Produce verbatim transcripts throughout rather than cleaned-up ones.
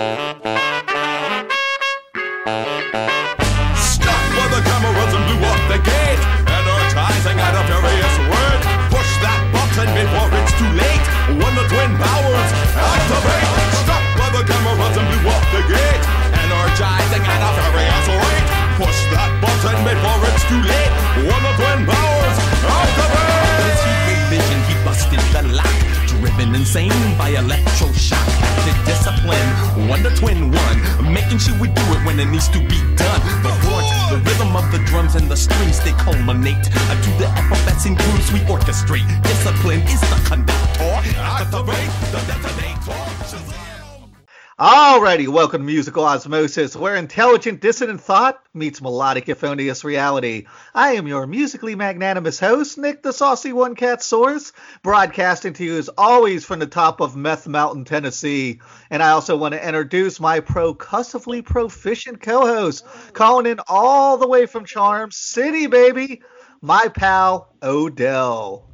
Stuck were the cameras and blew off the gate, advertising at a furious rate. Push that button before it's too late. When the twin powers activate. Stuck were the cameras and blew off the gate, advertising at a furious rate. Push that button before it's too late. When the twin powers activate. His heat vision, he busted the lock. Driven insane by electroshock. Acted discipline, Wonder Twin won. Making sure we do it when it needs to be done. The horns, the rhythm of the drums and the strings, they culminate to the effervescing grooves we orchestrate. Discipline is the conductor. Activate the detonator. Alrighty, welcome to Musical Osmosis, where intelligent dissonant thought meets melodic euphonious reality. I am your musically magnanimous host, Nick the Saucy One Cat Source, broadcasting to you as always from the top of Meth Mountain, Tennessee. And I also want to introduce my procussively proficient co-host, calling in all the way from Charm City, baby, my pal, Odell.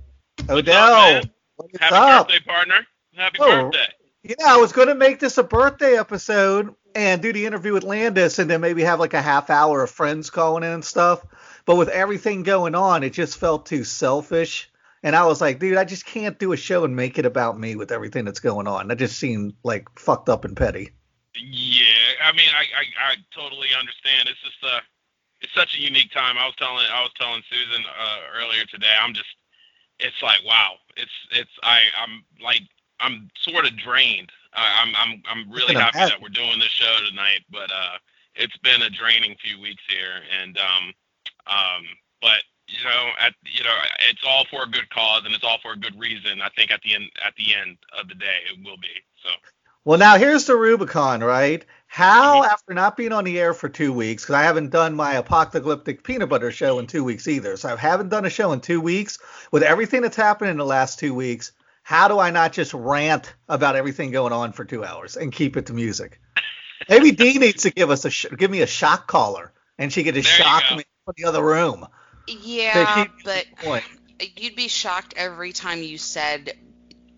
Odell, what's up, man? Happy up? birthday, partner. Happy oh. birthday. Yeah, I was going to make this a birthday episode and do the interview with Landis and then maybe have like a half hour of friends calling in and stuff. But with everything going on, it just felt too selfish. And I was like, dude, I just can't do a show and make it about me with everything that's going on. That just seemed like fucked up and petty. Yeah, I mean, I, I, I totally understand. It's just uh, it's such a unique time. I was telling I was telling Susan uh, earlier today, I'm just it's like, wow, it's it's I I'm like. I'm sort of drained. I, I'm I'm I'm really happy that we're doing this show tonight, but uh, it's been a draining few weeks here, and um um but you know at you know it's all for a good cause and it's all for a good reason. I think at the end at the end of the day it will be. So. Well, now here's the Rubicon, right? How mm-hmm. after not being on the air for two weeks, because I haven't done my apocalyptic peanut butter show in two weeks either, so I haven't done a show in two weeks with everything that's happened in the last two weeks. How do I not just rant about everything going on for two hours and keep it to music? Maybe Dee needs to give us a sh- give me a shock collar, and she could just there shock me from the other room. Yeah, but you'd be shocked every time you said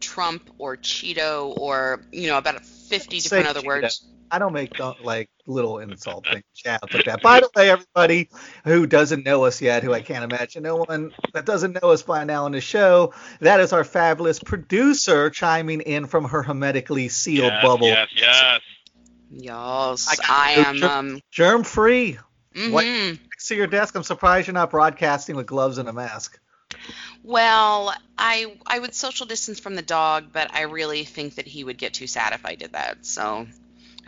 Trump or Cheeto or, you know, about fifty different other Cheeto. Words. I don't make like little insult things like that. By the way, everybody who doesn't know us yet, who I can't imagine no one that doesn't know us by now on the show, that is our fabulous producer chiming in from her hermetically sealed yes, bubble. Yes, yes, yes. I, I am germ, um, germ free. Mm-hmm. What, next to your desk. I'm surprised you're not broadcasting with gloves and a mask. Well, I I would social distance from the dog, but I really think that he would get too sad if I did that. So.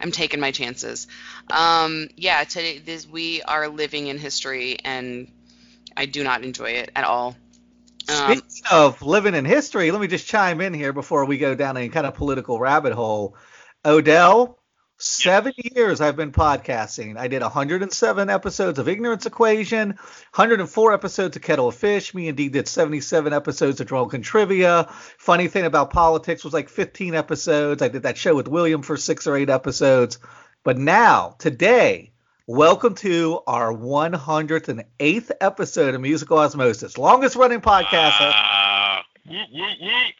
I'm taking my chances. Um, yeah, today this, we are living in history, and I do not enjoy it at all. Um, Speaking of living in history, let me just chime in here before we go down any kind of political rabbit hole. Odell, seven years I've been podcasting. I did one hundred seven episodes of Ignorance Equation, one hundred four episodes of Kettle of Fish. Me and Dee did seventy-seven episodes of Drunk and Trivia. Funny thing about politics was like fifteen episodes. I did that show with William for six or eight episodes. But now, today, welcome to our one hundred eighth episode of Musical Osmosis, longest running podcast. Uh, whoop, whoop, whoop.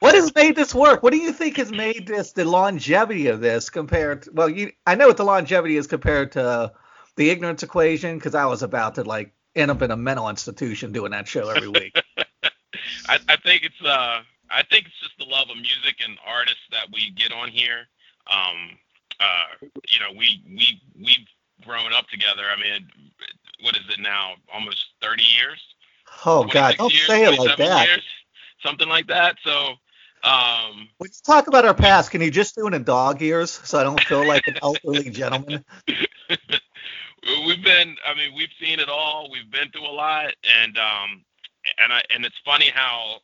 What has made this work? What do you think has made this the longevity of this compared to, well, you, I know what the longevity is compared to the Ignorance Equation, because I was about to like end up in a mental institution doing that show every week. I, I think it's uh, I think it's just the love of music and artists that we get on here. Um, uh, you know, we we we've grown up together. I mean, what is it now? Almost thirty years. Oh God! Don't years, say it like that. Years? Something like that. So, um, when you talk about our past, can you just do it in dog ears so I don't feel like an elderly gentleman? We've been, I mean, we've seen it all. We've been through a lot, and um, and I and it's funny how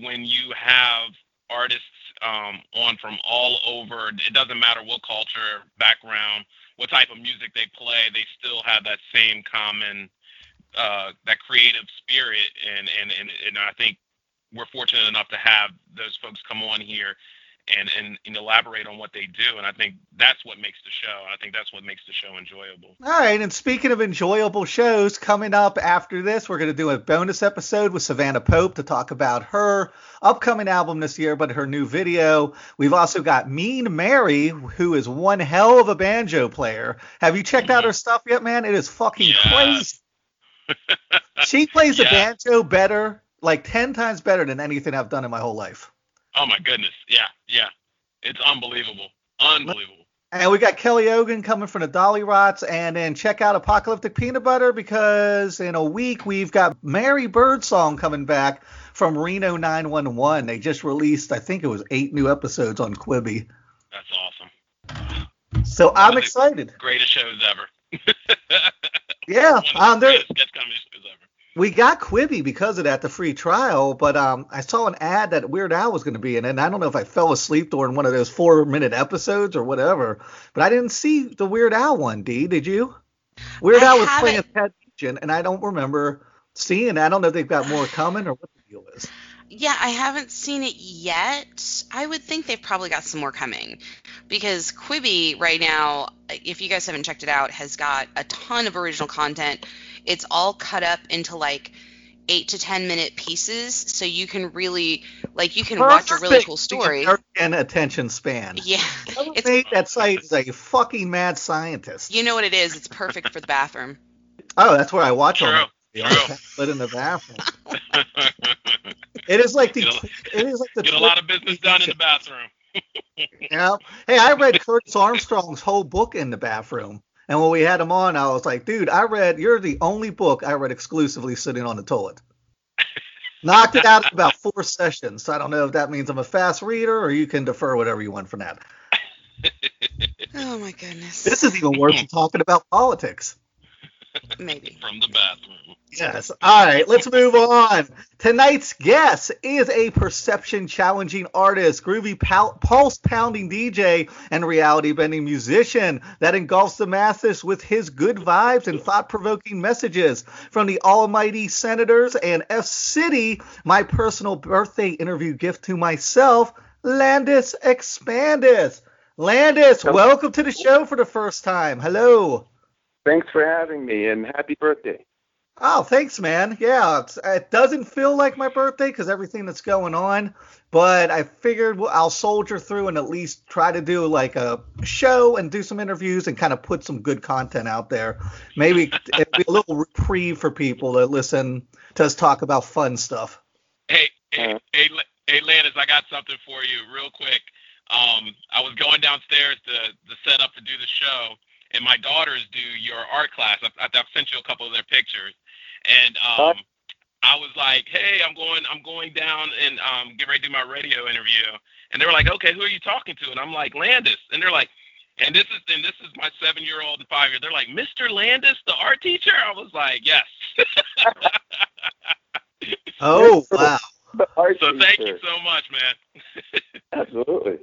when you have artists um on from all over, it doesn't matter what culture, background, what type of music they play, they still have that same common uh that creative spirit, and and and, and I think. We're fortunate enough to have those folks come on here and, and, and elaborate on what they do. And I think that's what makes the show. I think that's what makes the show enjoyable. All right. And speaking of enjoyable shows, coming up after this, we're going to do a bonus episode with Savannah Pope to talk about her upcoming album this year, but her new video. We've also got Mean Mary, who is one hell of a banjo player. Have you checked out her stuff yet, man? It is fucking yeah. crazy. She plays the yeah. banjo better, like ten times better than anything I've done in my whole life. Oh my goodness. Yeah, yeah. It's unbelievable. Unbelievable. And we got Kelly Ogan coming from the Dolly Rots, and then check out Apocalyptic Peanut Butter, because in a week we've got Mary Birdsong coming back from Reno nine one one. They just released, I think it was eight new episodes on Quibi. That's awesome. So One I'm excited. Greatest shows ever. Yeah. Um, there, we got Quibi because of that, the free trial, but um, I saw an ad that Weird Al was going to be in, and I don't know if I fell asleep during one of those four-minute episodes or whatever, but I didn't see the Weird Al one, D, did you? Weird I Al was haven't. playing a pet, and I don't remember seeing it. I don't know if they've got more coming or what the deal is. Yeah, I haven't seen it yet. I would think they've probably got some more coming, because Quibi right now, if you guys haven't checked it out, has got a ton of original content. It's all cut up into like eight to ten minute pieces, so you can really like you can Perfect. watch a really cool story. American attention span. Yeah, it's that site is like a fucking mad scientist. You know what it is? It's perfect for the bathroom. Oh, that's where I watch all. But in the bathroom. It is like the get a, it is like the get a lot of business done in the bathroom. Yeah. Hey, I read Curtis Armstrong's whole book in the bathroom, and when we had him on, I was like, dude, I read you're the only book I read exclusively sitting on the toilet. Knocked it out in about four sessions. So I don't know if that means I'm a fast reader, or you can defer whatever you want from that. Oh my goodness. This is even worse than talking about politics. Maybe. From the bathroom. Yes. All right, let's move on. Tonight's guest is a perception-challenging artist, groovy pal- pulse-pounding D J, and reality-bending musician that engulfs the masses with his good vibes and thought-provoking messages. From the Almighty Senators and F City, my personal birthday interview gift to myself, Landis Expandis. Landis, welcome to the show for the first time. Hello. Thanks for having me, and happy birthday. Oh, thanks, man. Yeah, it's, it doesn't feel like my birthday because everything that's going on, but I figured I'll soldier through and at least try to do like a show and do some interviews and kind of put some good content out there. Maybe it'd be a little reprieve for people to listen to us talk about fun stuff. Hey, hey, hey, hey Landis, I got something for you real quick. Um, I was going downstairs to, to set up to do the show, and my daughters do your art class. I've, I've sent you a couple of their pictures, and um, I was like, "Hey, I'm going, I'm going down and um, get ready to do my radio interview." And they were like, "Okay, who are you talking to?" And I'm like, "Landis." And they're like, "And this is, and this is my seven-year-old and five-year." They're like, "Mister Landis, the art teacher?" I was like, "Yes." Oh wow! So thank you so much, man. Absolutely.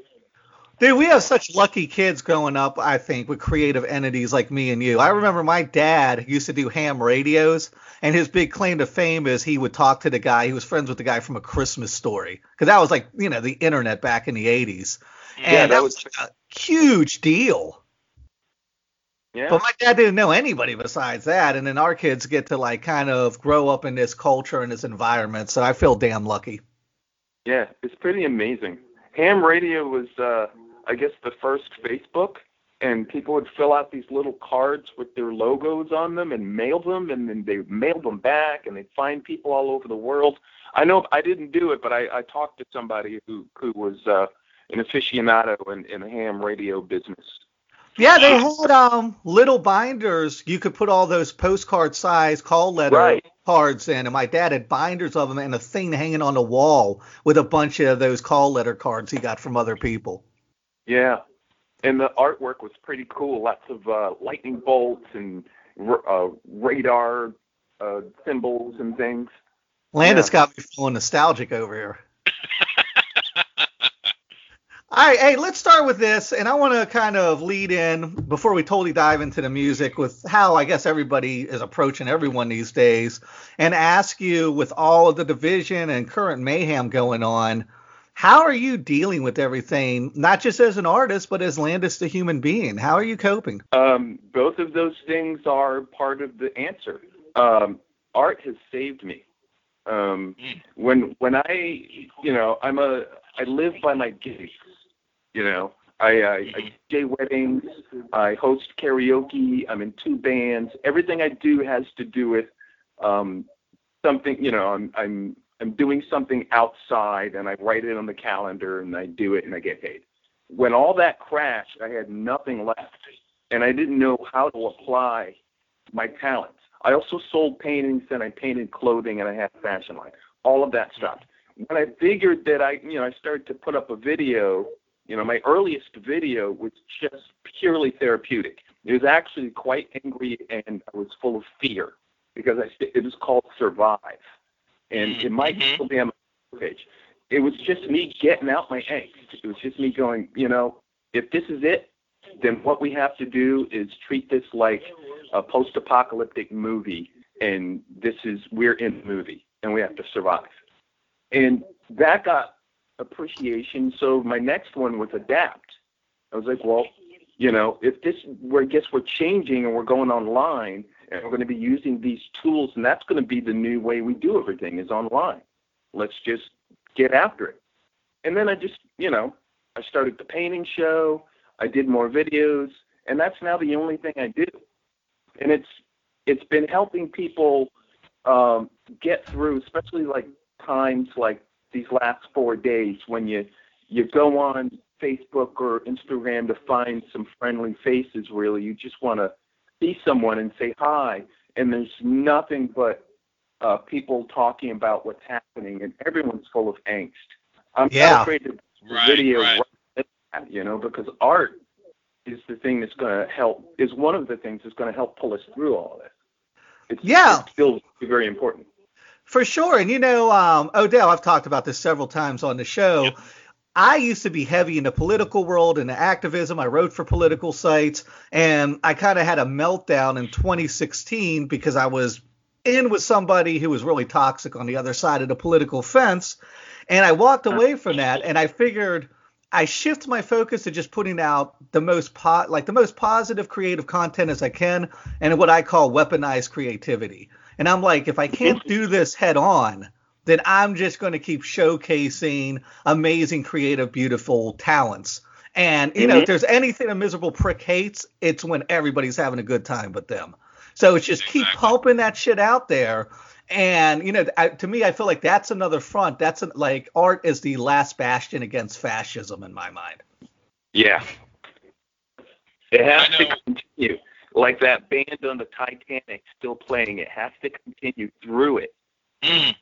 Dude, we have such lucky kids growing up, I think, with creative entities like me and you. I remember my dad used to do ham radios, and his big claim to fame is he would talk to the guy. He was friends with the guy from A Christmas Story, because that was like, you know, the internet back in the eighties. And yeah, that, that was like a huge deal. Yeah. But my dad didn't know anybody besides that. And then our kids get to like kind of grow up in this culture and this environment. So I feel damn lucky. Yeah, it's pretty amazing. Ham radio was... Uh... I guess the first Facebook, and people would fill out these little cards with their logos on them and mail them, and then they mailed them back, and they'd find people all over the world. I know I didn't do it, but I, I talked to somebody who, who was uh, an aficionado in, in the ham radio business. Yeah, they had um, little binders. You could put all those postcard size call letter right. cards in, and my dad had binders of them and a thing hanging on the wall with a bunch of those call letter cards he got from other people. Yeah, and the artwork was pretty cool. Lots of uh, lightning bolts and uh, radar uh, symbols and things. Landis yeah. got me feeling nostalgic over here. All right, hey, let's start with this, and I want to kind of lead in, before we totally dive into the music, with how I guess everybody is approaching everyone these days, and ask you, with all of the division and current mayhem going on, how are you dealing with everything, not just as an artist, but as Landis the human being? How are you coping? Um, both of those things are part of the answer. Um, art has saved me. Um, when, when I, you know, I'm a, I live by my gigs, you know, I, I, I D J weddings, I host karaoke, I'm in two bands. Everything I do has to do with, um, something, you know, I'm, I'm, I'm doing something outside, and I write it on the calendar, and I do it, and I get paid. When all that crashed, I had nothing left, and I didn't know how to apply my talents. I also sold paintings, and I painted clothing, and I had a fashion line. All of that stopped. When I figured that I, you know, I started to put up a video, you know, my earliest video was just purely therapeutic. It was actually quite angry, and I was full of fear, because I, it was called Survive. And it might still be on my page. It was just me getting out my angst. It was just me going, you know, if this is it, then what we have to do is treat this like a post-apocalyptic movie, and this is, we're in the movie, and we have to survive. And that got appreciation, so my next one was Adapt. I was like, well, you know, if this, I guess we're changing and we're going online, and we're going to be using these tools, and that's going to be the new way we do everything is online. Let's just get after it. And then I just, you know, I started the painting show. I did more videos, and that's now the only thing I do. And it's it's been helping people um, get through, especially like times like these last four days when you you go on Facebook or Instagram to find some friendly faces, really. You just want to see someone and say hi, and there's nothing but uh, people talking about what's happening, and everyone's full of angst. I'm yeah. not afraid to right, video, right. Right, you know, because art is the thing that's going to help. Is one of the things that's going to help pull us through all of this. It's, yeah, it's still very important. For sure, and you know, um, Odell, I've talked about this several times on the show. Yep. I used to be heavy in the political world and the activism. I wrote for political sites, and I kind of had a meltdown in twenty sixteen because I was in with somebody who was really toxic on the other side of the political fence. And I walked away from that, and I figured I shift my focus to just putting out the most po- like the most positive creative content as I can, and what I call weaponized creativity. And I'm like, if I can't do this head on, then I'm just going to keep showcasing amazing, creative, beautiful talents. And, you mm-hmm. know, if there's anything a miserable prick hates, it's when everybody's having a good time with them. So it's just exactly. keep pumping that shit out there. And, you know, I, to me, I feel like that's another front. That's an, like art is the last bastion against fascism in my mind. Yeah. It has to continue. Like that band on the Titanic still playing. It has to continue through it. Mm.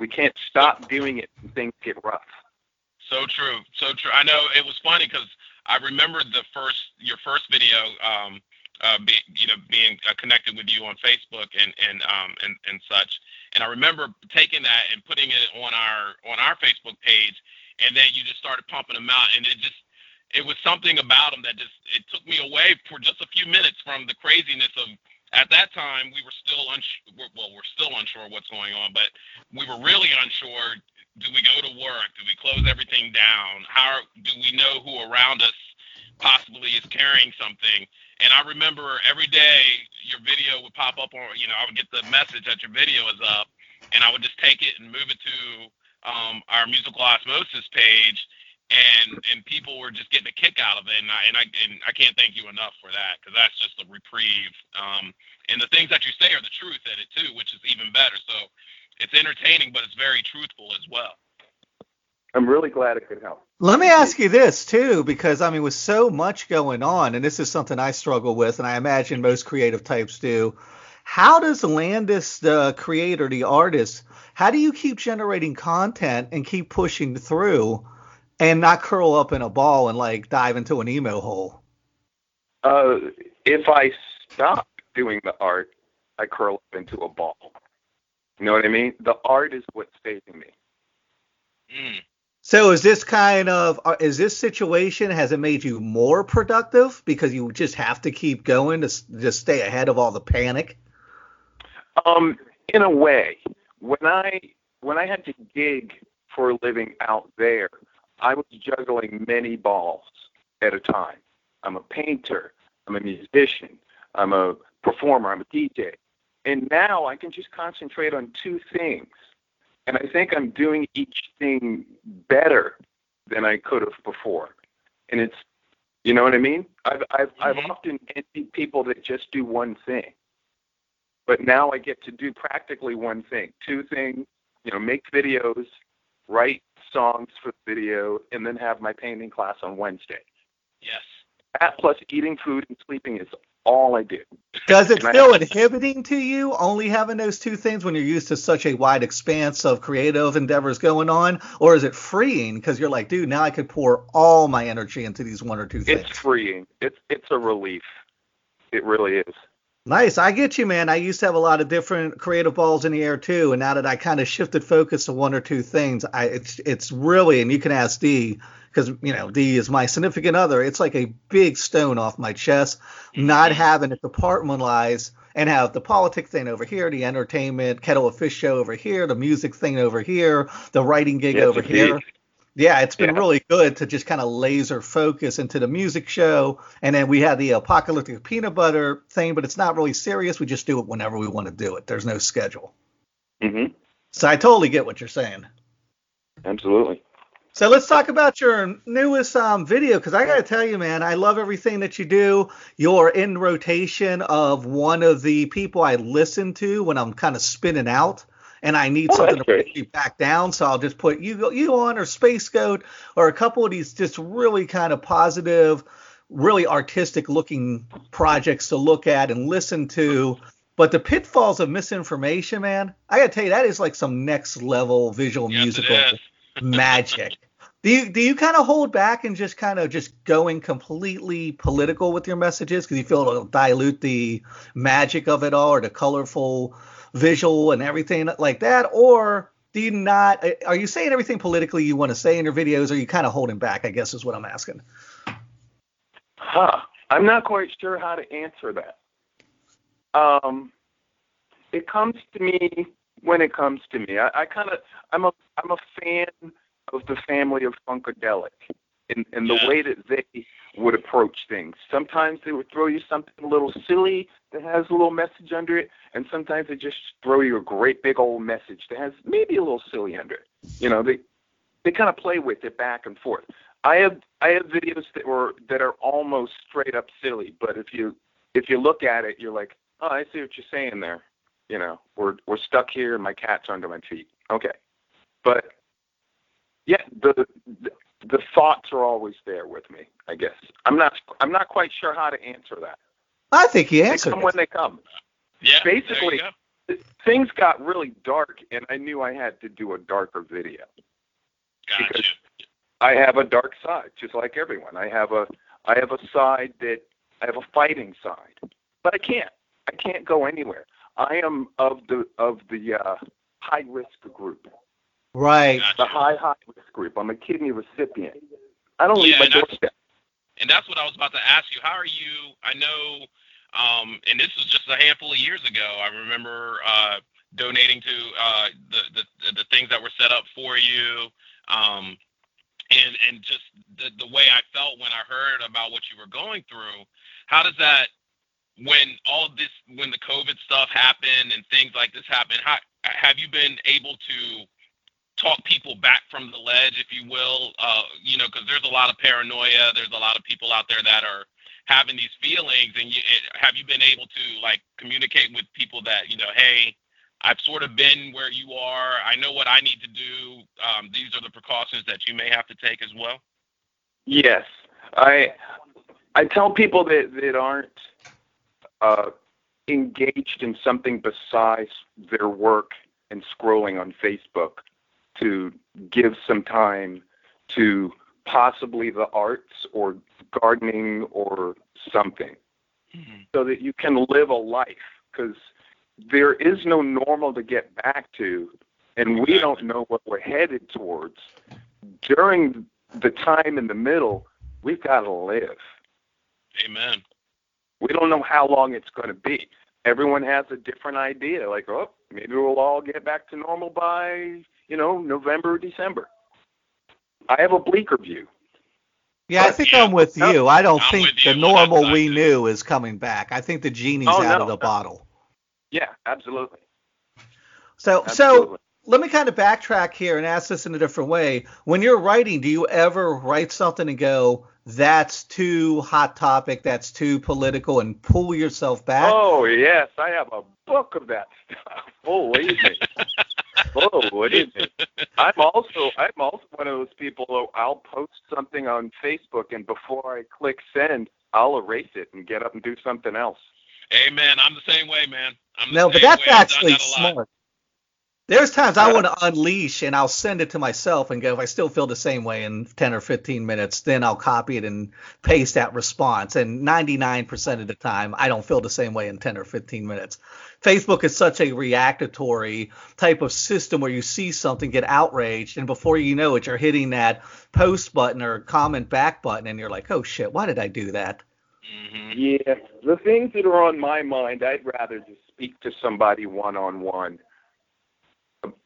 We can't stop doing it when things get rough. So true, so true. I know it was funny because I remembered the first your first video, um, uh, be, you know, being uh, connected with you on Facebook and and um and, and such. And I remember taking that and putting it on our on our Facebook page, and then you just started pumping them out, and it just it was something about them that just it took me away for just a few minutes from the craziness of. At that time, we were still unsure. Well, we're still unsure what's going on, but we were really unsure. Do we go to work? Do we close everything down? How do we know who around us possibly is carrying something? And I remember every day your video would pop up, or you know, I would get the message that your video is up, and I would just take it and move it to um, our Musical Osmosis page, and and people were just getting a kick out of it, and I and I, and I can't thank you enough for that, because that's just a reprieve. Um, and the things that you say are the truth in it too, which is even better. So it's entertaining, but it's very truthful as well. I'm really glad it could help. Let me ask you this too, because I mean, with so much going on, and this is something I struggle with, and I imagine most creative types do. How does Landis, the creator, the artist, how do you keep generating content and keep pushing through? And not curl up in a ball and, like, dive into an emo hole? Uh, if I stop doing the art, I curl up into a ball. You know what I mean? The art is what's saving me. Mm. So is this kind of – is this situation, has it made you more productive because you just have to keep going to just stay ahead of all the panic? Um, in a way. When I when I had to gig for a living out there. I was juggling many balls at a time. I'm a painter. I'm a musician. I'm a performer. I'm a D J. And now I can just concentrate on two things. And I think I'm doing each thing better than I could have before. And it's, you know what I mean? I've I've, mm-hmm. I've often envied people that just do one thing. But now I get to do practically one thing, two things, you know, make videos, write songs for the video, and then have my painting class on Wednesday. Yes. That plus eating food and sleeping is all I do. Does it feel inhibiting to you only having those two things when you're used to such a wide expanse of creative endeavors going on? Or is it freeing because you're like, dude, now I could pour all my energy into these one or two things? It's freeing. It's it's a relief. It really is. Nice. I get you, man. I used to have a lot of different creative balls in the air, too. And now that I kind of shifted focus to one or two things, I it's it's really, and you can ask D, because, you know, D is my significant other. It's like a big stone off my chest, not having it departmentalized and have the politics thing over here, the entertainment, Kettle of Fish show over here, the music thing over here, the writing gig yes, over indeed. here. Yeah, it's been yeah. really good to just kind of laser focus into the music show. And then we had the apocalyptic peanut butter thing, but it's not really serious. We just do it whenever we want to do it. There's no schedule. Mm-hmm. So I totally get what you're saying. Absolutely. So let's talk about your newest um, video, because I got to tell you, man, I love everything that you do. You're in rotation of one of the people I listen to when I'm kind of spinning out. And I need oh, something to put you back down, so I'll just put you you on or Space Goat or a couple of these just really kind of positive, really artistic-looking projects to look at and listen to. But the pitfalls of misinformation, man, I got to tell you, that is like some next-level visual yes, musical magic. Do you do you kind of hold back and just kind of just going completely political with your messages because you feel it'll dilute the magic of it all or the colorful visual and everything like that? Or do you not, are you saying everything politically you want to say in your videos, or are you kind of holding back, I guess is what I'm asking? Huh. I'm not quite sure how to answer that. Um, it comes to me when it comes to me. I, I kind of, I'm a, I'm a fan of the family of Funkadelic and, and the yeah. way that they would approach things. Sometimes they would throw you something a little silly that has a little message under it, and sometimes they just throw you a great big old message that has maybe a little silly under it. You know, they they kind of play with it back and forth. I have I have videos that were that are almost straight up silly, but if you if you look at it, you're like, oh, I see what you're saying there. You know, we're we're stuck here, and my cat's under my feet. Okay, but yeah, the, the The thoughts are always there with me, I guess. I'm not I'm not quite sure how to answer that. I think you answered it. They come when they come. Yeah, basically, things got really dark, and I knew I had to do a darker video. Gotcha. Because I have a dark side, just like everyone. I have a I have a side that I have a fighting side, but I can't I can't go anywhere. I am of the of the uh, high risk group. Right. Gotcha. The high, high risk group. I'm a kidney recipient. I don't leave yeah, my doorstep. And that's what I was about to ask you. How are you? I know, um, and this was just a handful of years ago. I remember uh, donating to uh, the, the the things that were set up for you, um, and and just the, the way I felt when I heard about what you were going through. How does that, when all this, when the COVID stuff happened and things like this happened, how have you been able to talk people back from the ledge, if you will, uh, you know, because there's a lot of paranoia. There's a lot of people out there that are having these feelings. And you, it, have you been able to, like, communicate with people that, you know, hey, I've sort of been where you are. I know what I need to do. Um, these are the precautions that you may have to take as well. Yes. I I tell people that, that aren't uh, engaged in something besides their work and scrolling on Facebook to give some time to possibly the arts or gardening or something, mm-hmm. so that you can live a life, because there is no normal to get back to, and we don't know what we're headed towards. During the time in the middle, we've got to live. Amen. We don't know how long it's going to be. Everyone has a different idea, like, oh, maybe we'll all get back to normal by... you know, November or December. I have a bleaker view. Yeah, but, I think yeah, I'm with no, you. I don't I'm think the normal we it. knew is coming back. I think the genie's oh, out no, of the no. bottle. Yeah, absolutely. So, absolutely. so let me kind of backtrack here and ask this in a different way. When you're writing, do you ever write something and go, that's too hot topic, that's too political, and pull yourself back? Oh, yes. I have a book of that stuff. Believe me. Oh, believe me. I'm also, I'm also one of those people who I'll post something on Facebook, and before I click send, I'll erase it and get up and do something else. Amen. I'm the same way, man. I'm no, but that's actually smart. There's times I want to unleash, and I'll send it to myself and go, if I still feel the same way in ten or fifteen minutes, then I'll copy it and paste that response. And ninety-nine percent of the time, I don't feel the same way in ten or fifteen minutes. Facebook is such a reactatory type of system where you see something, get outraged, and before you know it, you're hitting that post button or comment back button, and you're like, oh, shit, why did I do that? Mm-hmm. Yeah, the things that are on my mind, I'd rather just speak to somebody one-on-one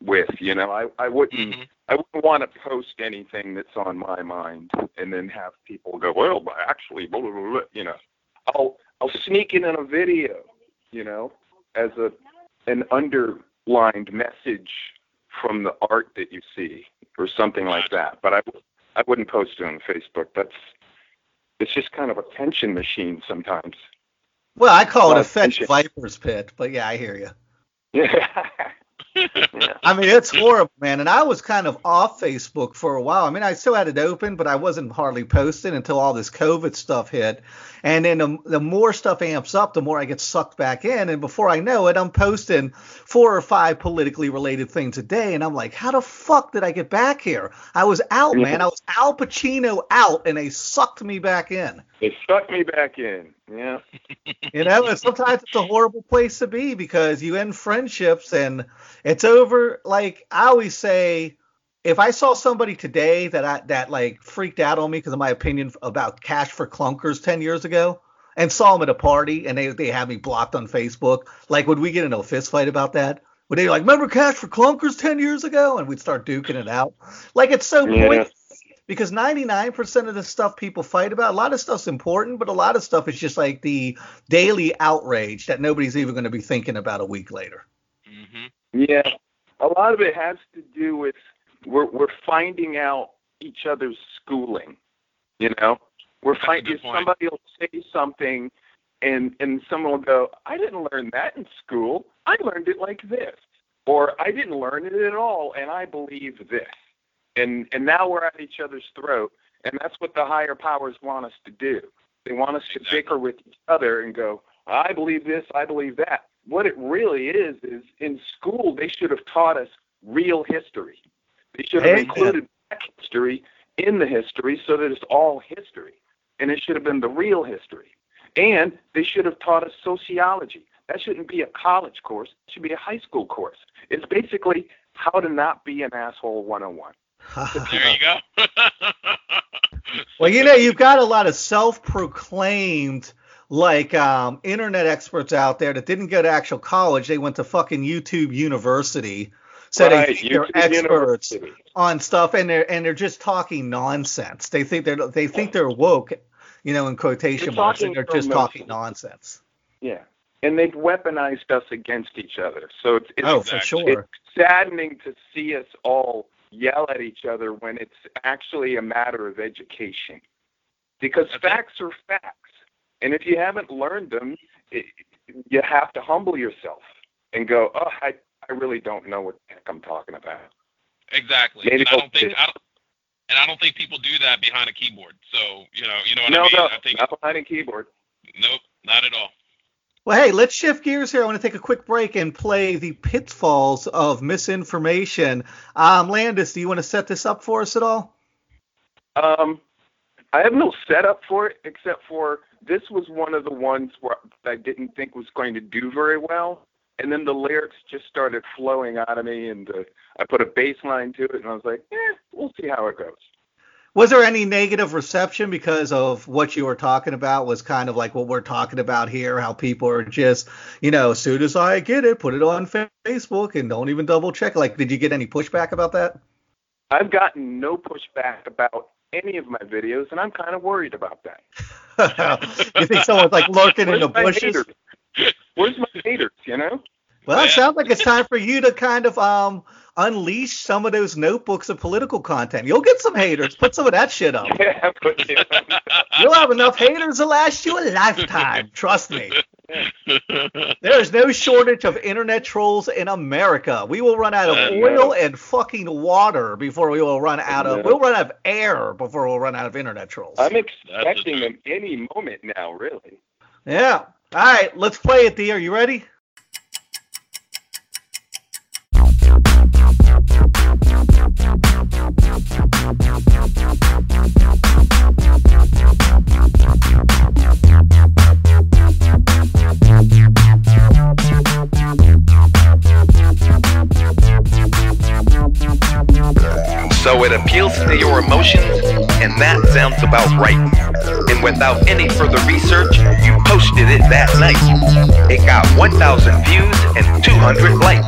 with, you know. I, I wouldn't mm-hmm. I wouldn't want to post anything that's on my mind and then have people go, well, actually, blah, blah, blah, you know. I'll I'll sneak in on a video, you know, as a an underlined message from the art that you see or something like that. But I, I wouldn't post it on Facebook. That's it's just kind of a tension machine sometimes. Well, I call it a fetch viper's pit, but yeah, I hear you. Yeah. Yeah. I mean, it's horrible, man. And I was kind of off Facebook for a while. I mean, I still had it open, but I wasn't hardly posting until all this COVID stuff hit. And then the, the more stuff amps up, the more I get sucked back in. And before I know it, I'm posting four or five politically related things a day. And I'm like, how the fuck did I get back here? I was out, man. I was Al Pacino out, and they sucked me back in. They sucked me back in. Yeah. You know, and sometimes it's a horrible place to be because you end friendships and it's over. Like I always say, if I saw somebody today that I, that like freaked out on me because of my opinion about Cash for Clunkers ten years ago and saw them at a party and they, they had me blocked on Facebook, like, would we get into a fist fight about that? Would they be like, remember Cash for Clunkers ten years ago? And we'd start duking it out. Like, it's so yeah. pointless. Because ninety-nine percent of the stuff people fight about, a lot of stuff's important, but a lot of stuff is just like the daily outrage that nobody's even going to be thinking about a week later. Mm-hmm. Yeah. A lot of it has to do with we're, we're finding out each other's schooling, you know? We're finding somebody will say something and, and someone will go, I didn't learn that in school. I learned it like this. Or I didn't learn it at all, and I believe this. And and now we're at each other's throat, and that's what the higher powers want us to do. They want us to exactly. bicker with each other and go, I believe this, I believe that. What it really is is in school they should have taught us real history. They should have Amen. included black history in the history so that it's all history, and it should have been the real history. And they should have taught us sociology. That shouldn't be a college course. It should be a high school course. It's basically how to not be an asshole one oh one. There you go. Well, you know, you've got a lot of self-proclaimed, like, um, internet experts out there that didn't go to actual college. They went to fucking YouTube University. So right. they think YouTube they're experts University. on stuff, and they're and they're just talking nonsense. They think they're they think they're woke, you know, in quotation marks, and they're just talking nonsense. Yeah, and they've weaponized us against each other. So it's, it's, oh, exactly. for sure. it's saddening to see us all yell at each other when it's actually a matter of education, because okay. facts are facts, and if you haven't learned them, it, you have to humble yourself and go, oh, I, I really don't know what the heck I'm talking about. Exactly. And I, don't think, I don't, and I don't think people do that behind a keyboard. So you know, you know what no, I mean. No, I think, not behind a keyboard. Nope, not at all. Well, hey, let's shift gears here. I want to take a quick break and play the pitfalls of misinformation. Um, Landis, do you want to set this up for us at all? Um, I have no setup for it, except for this was one of the ones where I didn't think was going to do very well. And then the lyrics just started flowing out of me, and uh, I put a bass line to it, and I was like, eh, we'll see how it goes. Was there any negative reception because of what you were talking about was kind of like what we're talking about here, how people are just, you know, as soon as I get it, put it on Facebook and don't even double check? Like, did you get any pushback about that? I've gotten no pushback about any of my videos, and I'm kind of worried about that. You think someone's like lurking in the bushes? Haters? Where's my haters, you know? Well, it sounds like it's time for you to kind of um, unleash some of those notebooks of political content. You'll get some haters. Put some of that shit up. Yeah, put it on. You'll have enough haters to last you a lifetime. Trust me. There is no shortage of internet trolls in America. We will run out of uh, oil no. and fucking water before we will run out of – we'll run out of air before we'll run out of internet trolls. I'm expecting them any moment now, really. Yeah. All right. Let's play it, D. Are you ready? So it appeals to your emotions, and that sounds about right. And without any further research, you posted it that night. It got one thousand views and two hundred likes.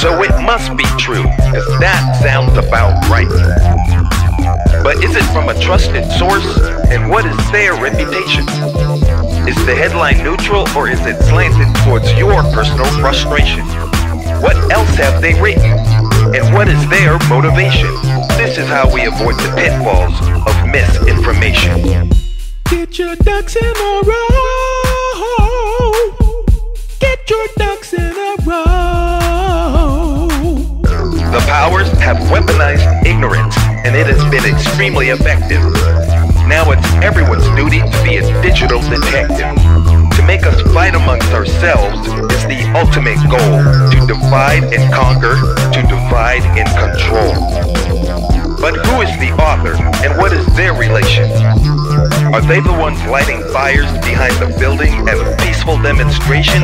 So it must be true, because that sounds about right. But is it from a trusted source, and what is their reputation? Is the headline neutral, or is it slanted towards your personal frustration? What else have they written? And what is their motivation? This is how we avoid the pitfalls of misinformation. Get your ducks in a row. Get your ducks in a row. The powers have weaponized ignorance, and it has been extremely effective. Now it's everyone's duty to be a digital detective. To make us fight amongst ourselves is the ultimate goal, to divide and conquer, to divide and control. But who is the author, and what is their relation? Are they the ones lighting fires behind the building at a peaceful demonstration?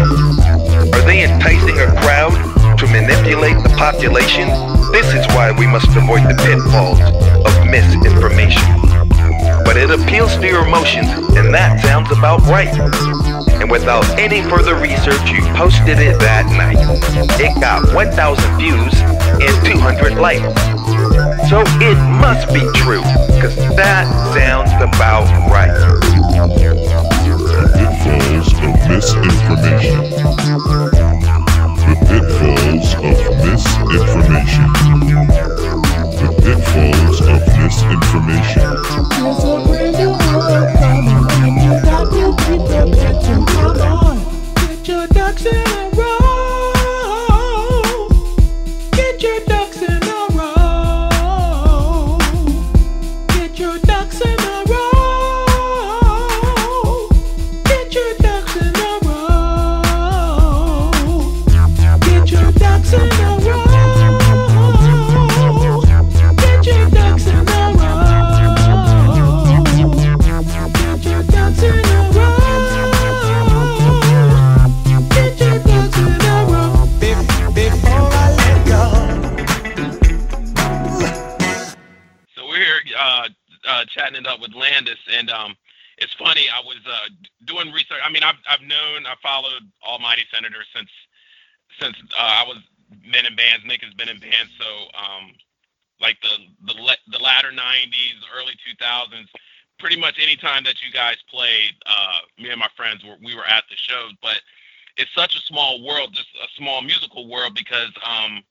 Are they enticing a crowd to manipulate the population? This is why we must avoid the pitfalls of misinformation. But it appeals to your emotions, and that sounds about right. And without any further research, you posted it that night. It got one thousand views and two hundred likes. So it must be true, because that sounds about right. The pitfalls of misinformation. The pitfalls of misinformation. The pitfalls of misinformation. Anytime that you guys played, uh, me and my friends were we were at the shows, but it's such a small world, just a small musical world. Because um,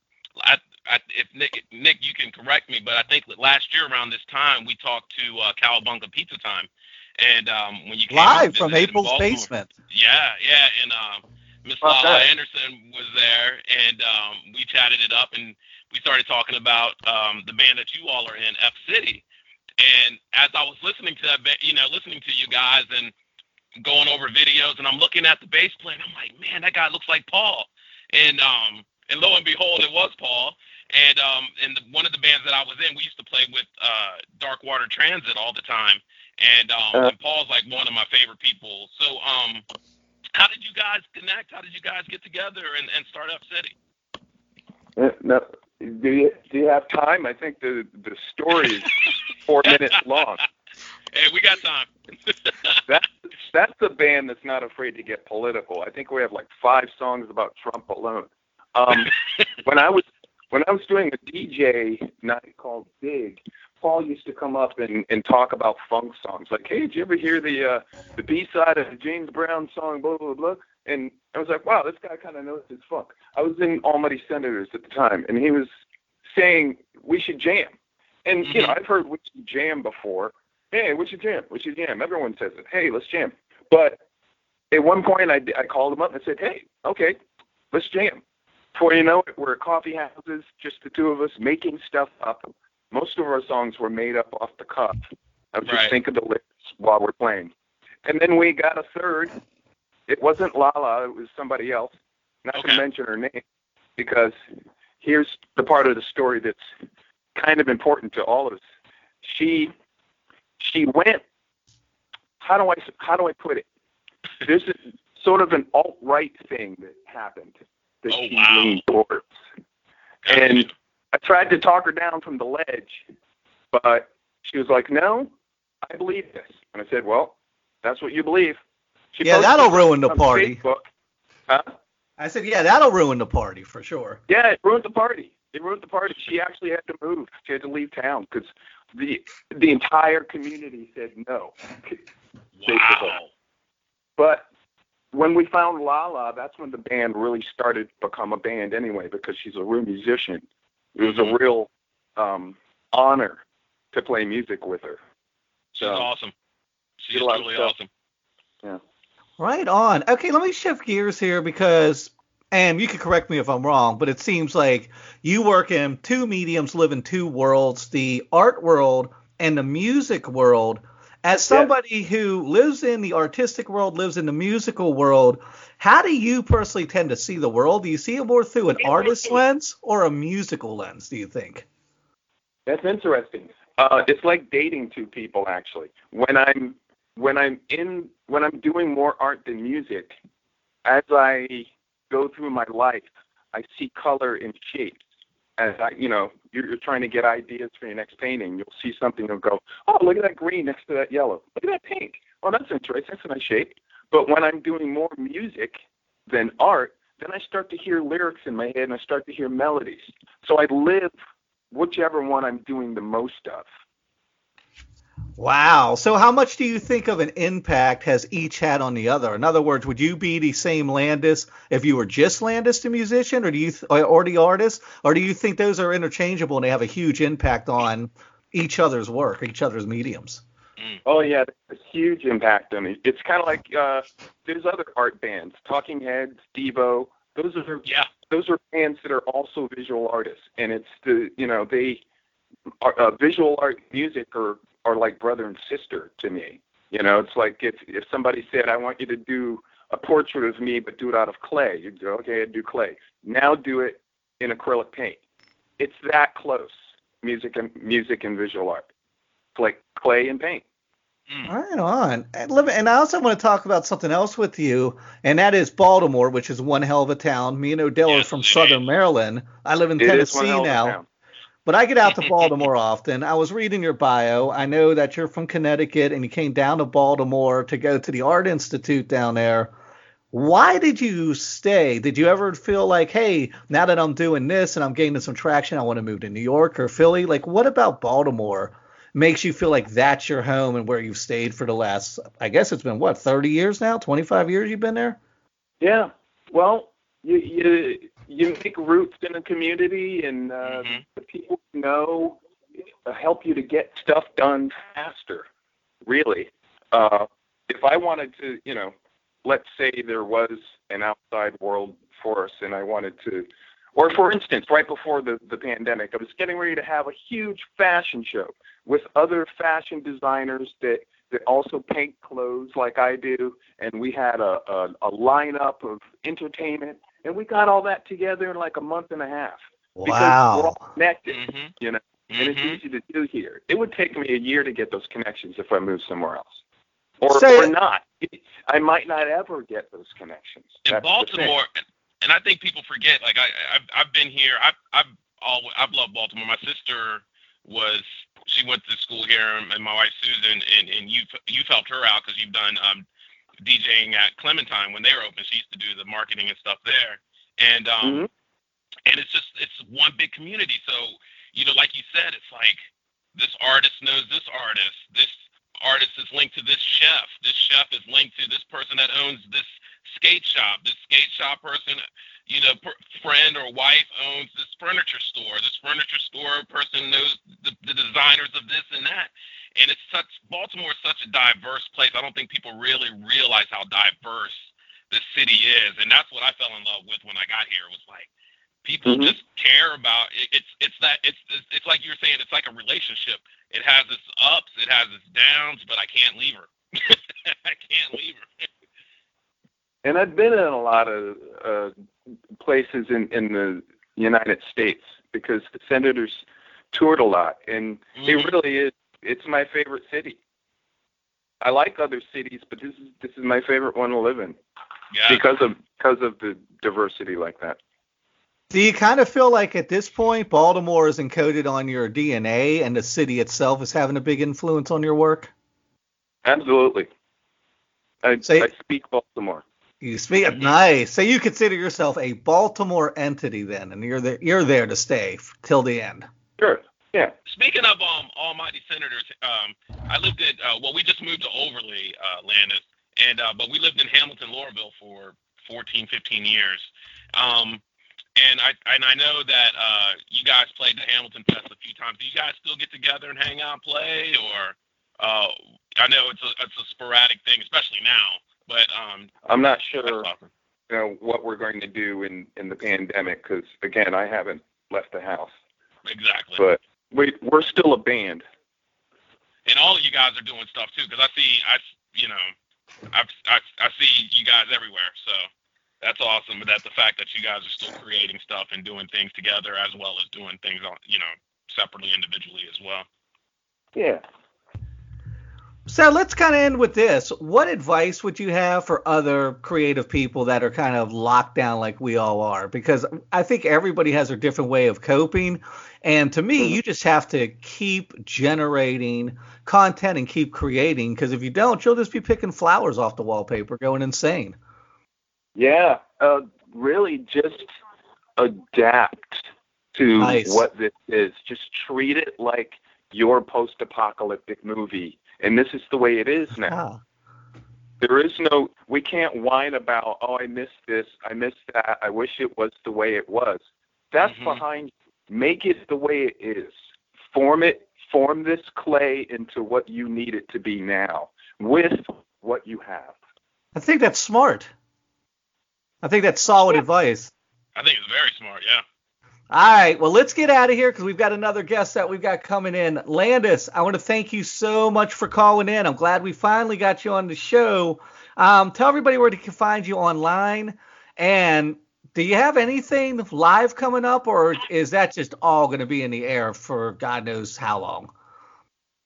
I, I, if Nick, Nick, you can correct me, but I think last year around this time we talked to uh, Cowabunga Pizza Time, and um, when you came live from April's basement, yeah, yeah, and um, Miss Lala Anderson was there, and um, we chatted it up, and we started talking about um, the band that you all are in, F City. And as I was listening to that, you know, listening to you guys and going over videos, and I'm looking at the bass player, and I'm like, man, that guy looks like Paul. And um, and lo and behold, it was Paul. And um, and the, one of the bands that I was in, we used to play with uh, Darkwater Transit all the time. And, um, and Paul's like one of my favorite people. So um, how did you guys connect? How did you guys get together and, and start Up City? Uh, no. Do you, do you have time? I think the the story is four minutes long. Hey, we got time. That's, that's a band that's not afraid to get political. I think we have like five songs about Trump alone. Um, when I was when I was doing a D J night called Big, Paul used to come up and, and talk about funk songs. Like, hey, did you ever hear the uh, the B-side of the James Brown song, blah, blah, blah? And I was like, wow, this guy kind of knows his funk. I was in Almighty Senators at the time, and he was saying we should jam. And, you know, I've heard we should jam before. Hey, we should jam. We should jam. Everyone says it. Hey, let's jam. But at one point, I, I called him up and said, hey, okay, let's jam. Before you know it, we're at coffee houses, just the two of us making stuff up. Most of our songs were made up off the cuff. I was right. just thinking of the lyrics while we're playing. And then we got a third. It wasn't Lala. It was somebody else. Not okay. to mention her name, because here's the part of the story that's kind of important to all of us. She she went, how do I, how do I put it? This is sort of an alt-right thing that happened that oh, she wow. leaned towards. Gotcha. And I tried to talk her down from the ledge, but she was like, no, I believe this. And I said, well, that's what you believe. She yeah, that'll ruin the party. Huh? I said, yeah, that'll ruin the party for sure. Yeah, it ruined the party. It ruined the party. She actually had to move. She had to leave town because the the entire community said no. Wow. But when we found Lala, that's when the band really started to become a band anyway, because she's a real musician. It was a real um, honor to play music with her. So, she's awesome. She's really awesome. Yeah. Right on. Okay, let me shift gears here because, and you can correct me if I'm wrong, but it seems like you work in two mediums, live in two worlds, the art world and the music world. As somebody yeah. who lives in the artistic world, lives in the musical world, how do you personally tend to see the world? Do you see it more through an artist lens or a musical lens, do you think? That's interesting. Uh, it's like dating two people, actually. When I'm When I'm in, when I'm doing more art than music, as I go through my life, I see color and shapes. As I, you know, you're, you're trying to get ideas for your next painting. You'll see something and go, oh, look at that green next to that yellow. Look at that pink. Oh, that's interesting. That's a nice shape. But when I'm doing more music than art, then I start to hear lyrics in my head and I start to hear melodies. So I live whichever one I'm doing the most of. Wow. So how much do you think of an impact has each had on the other? In other words, would you be the same Landis if you were just Landis the musician or do you th- or the artist? Or do you think those are interchangeable and they have a huge impact on each other's work, each other's mediums? Oh, yeah. There's a huge impact on it. It's kind of like uh, there's other art bands, Talking Heads, Devo. Those are yeah. those are bands that are also visual artists. And it's the, you know, they are uh, visual art music or are like brother and sister to me. You know, it's like if, if somebody said, I want you to do a portrait of me, but do it out of clay. You'd go, okay, I'd do clay. Now do it in acrylic paint. It's that close, music and music and visual art. It's like clay and paint. Right on. And I also want to talk about something else with you, and that is Baltimore, which is one hell of a town. Me and Odell yes, are from Southern is. Maryland. I live in it Tennessee now. But I get out to Baltimore often. I was reading your bio. I know that you're from Connecticut and you came down to Baltimore to go to the Art Institute down there. Why did you stay? Did you ever feel like, hey, now that I'm doing this and I'm gaining some traction, I want to move to New York or Philly? Like, what about Baltimore makes you feel like that's your home and where you've stayed for the last, I guess it's been, what, thirty years now? twenty-five years you've been there? Yeah. Well, you you you make roots in a community, and uh, mm-hmm. the people you know help you to get stuff done faster, really. Uh, if I wanted to, you know, let's say there was an outside world for us, and I wanted to, or for instance, right before the, the pandemic, I was getting ready to have a huge fashion show with other fashion designers that, that also paint clothes like I do, and we had a, a, a lineup of entertainment. And we got all that together in like a month and a half. Wow. Because we're all connected, mm-hmm. you know, mm-hmm. and it's easy to do here. It would take me a year to get those connections if I moved somewhere else. Or, so, or not. I might not ever get those connections. In That's Baltimore, and I think people forget, like I, I've, I've been here. I've, I've, always, I've loved Baltimore. My sister was she went to school here, and my wife Susan, and, and you've you've helped her out because you've done um, DJing at Clementine when they were open. She used to do the marketing and stuff there, and um, mm-hmm. and it's just it's one big community. So you know, like you said, it's like this artist knows this artist. This artist is linked to this chef. This chef is linked to this person that owns this skate shop. This skate shop person, you know, per, friend or wife owns this furniture store. This furniture store person knows the, the designers of this and that. And it's such, Baltimore is such a diverse place. I don't think people really realize how diverse the city is. And that's what I fell in love with when I got here. Was like, people mm-hmm. just care about it. It's it's that it's, it's it's like you were saying. It's like a relationship. It has its ups, it has its downs, but I can't leave her. I can't leave her. And I've been in a lot of uh, places in, in the United States because the Senators toured a lot, and mm-hmm. it really is. It's my favorite city. I like other cities, but this is this is my favorite one to live in yeah. because of because of the diversity like that. Do you kind of feel like at this point, Baltimore is encoded on your D N A and the city itself is having a big influence on your work? Absolutely. I, so, I speak Baltimore. You speak nice. So you consider yourself a Baltimore entity then, and you're there, you're there to stay till the end. Sure. Yeah. Speaking of um, Almighty Senators, um, I lived at, uh, well, we just moved to Overly, uh, Landis, and, uh, but we lived in Hamilton-Lauraville for fourteen, fifteen years. Um, And I and I know that uh, you guys played the Hamilton Fest a few times. Do you guys still get together and hang out, and play, or uh, I know it's a it's a sporadic thing, especially now. But um, I'm not sure, awesome. you know, what we're going to do in, in the pandemic because again, I haven't left the house. Exactly. But we we're still a band. And all of you guys are doing stuff too, because I see I you know I, I I see you guys everywhere. So. That's awesome, but that's the fact that you guys are still creating stuff and doing things together as well as doing things, on, you know, separately, individually as well. Yeah. So let's kind of end with this. What advice would you have for other creative people that are kind of locked down like we all are? Because I think everybody has a different way of coping. And to me, you just have to keep generating content and keep creating, because if you don't, you'll just be picking flowers off the wallpaper, going insane. Yeah, uh, really just adapt to nice. What this is. Just treat it like your post-apocalyptic movie. And this is the way it is now. Huh. There is no, we can't whine about, oh, I missed this, I missed that, I wish it was the way it was. That's mm-hmm. behind you. Make it the way it is. Form it, form this clay into what you need it to be now with what you have. I think that's smart. I think that's solid yeah. advice. I think it's very smart, yeah. All right, well, let's get out of here because we've got another guest that we've got coming in. Landis, I want to thank you so much for calling in. I'm glad we finally got you on the show. Um, tell everybody where they can find you online. And do you have anything live coming up, or is that just all going to be in the air for God knows how long?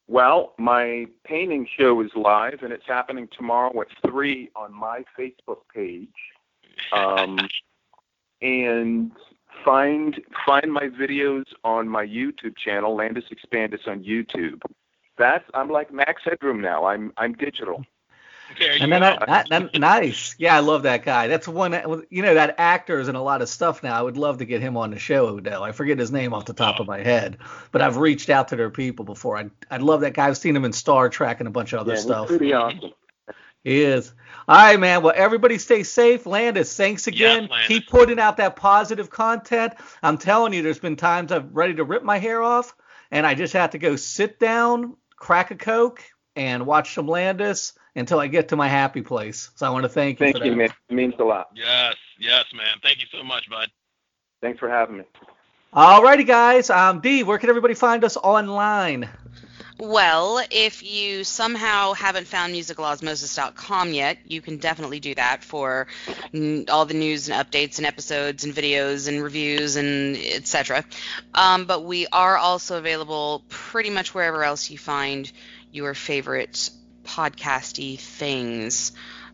Well, my painting show is live, and it's happening tomorrow at three on my Facebook page. Um, and find find my videos on my YouTube channel, Landis Expandis on YouTube. That's I'm like Max Headroom now. I'm I'm digital. There you and then I, I, nice. Yeah, I love that guy. That's one. You know, that actor is in a lot of stuff now. I would love to get him on the show, Odell. I forget his name off the top of my head, but I've reached out to their people before. I I love that guy. I've seen him in Star Trek and a bunch of other yeah, stuff. Yeah, pretty awesome. He is. All right, man. Well, everybody stay safe. Landis, thanks again. Yes, Landis. Keep putting out that positive content. I'm telling you, there's been times I'm ready to rip my hair off, and I just have to go sit down, crack a Coke, and watch some Landis until I get to my happy place. So I want to thank you Thank for you, that. Man. It means a lot. Yes. Yes, man. Thank you so much, bud. Thanks for having me. All righty, guys. I'm Dee. Where can everybody find us online? Well, if you somehow haven't found musical osmosis dot com yet, you can definitely do that for n- all the news and updates and episodes and videos and reviews and et cetera. Um, but we are also available pretty much wherever else you find your favorite podcasty things.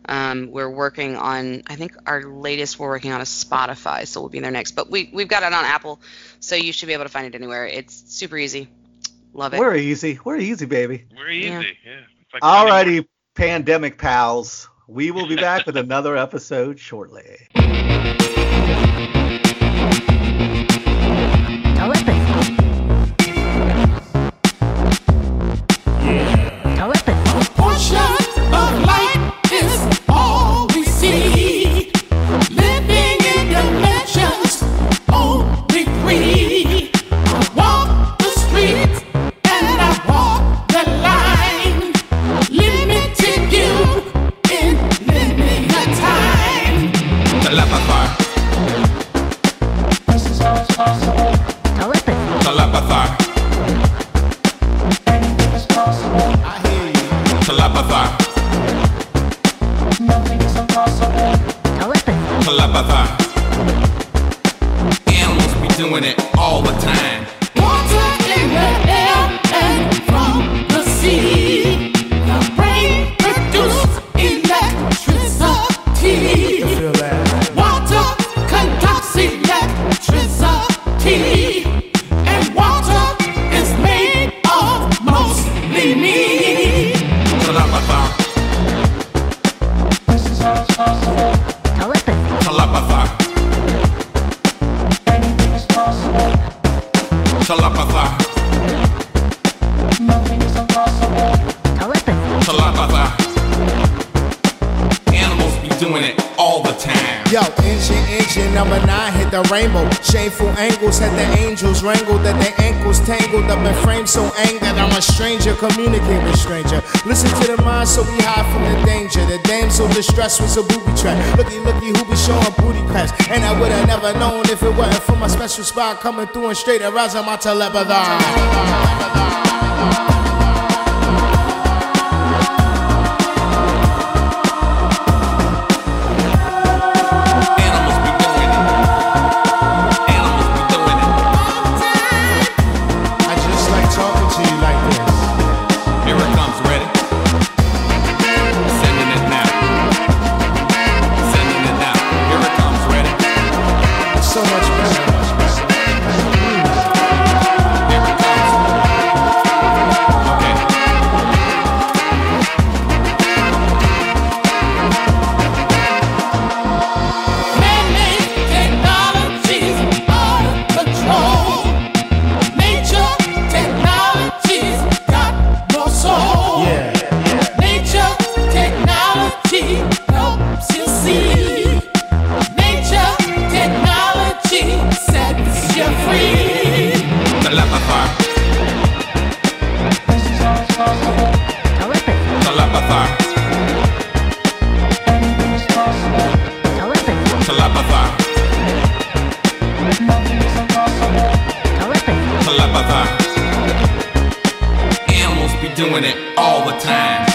Um, we're working on, I think our latest, we're working on a Spotify, so we'll be there next. But we, we've got it on Apple, so you should be able to find it anywhere. It's super easy. Love it. We're easy. We're easy, baby. We're easy. Yeah. yeah. Like Alrighty, pandemic pals. We will be back with another episode shortly. Communicate with stranger. Listen to the mind, so we hide from the danger. The damsel distress was a booby trap. Looky, looky, who be showing booty claps? And I would have never known if it wasn't for my special spot coming through and straight arousing my telepathy. Doing it all the time.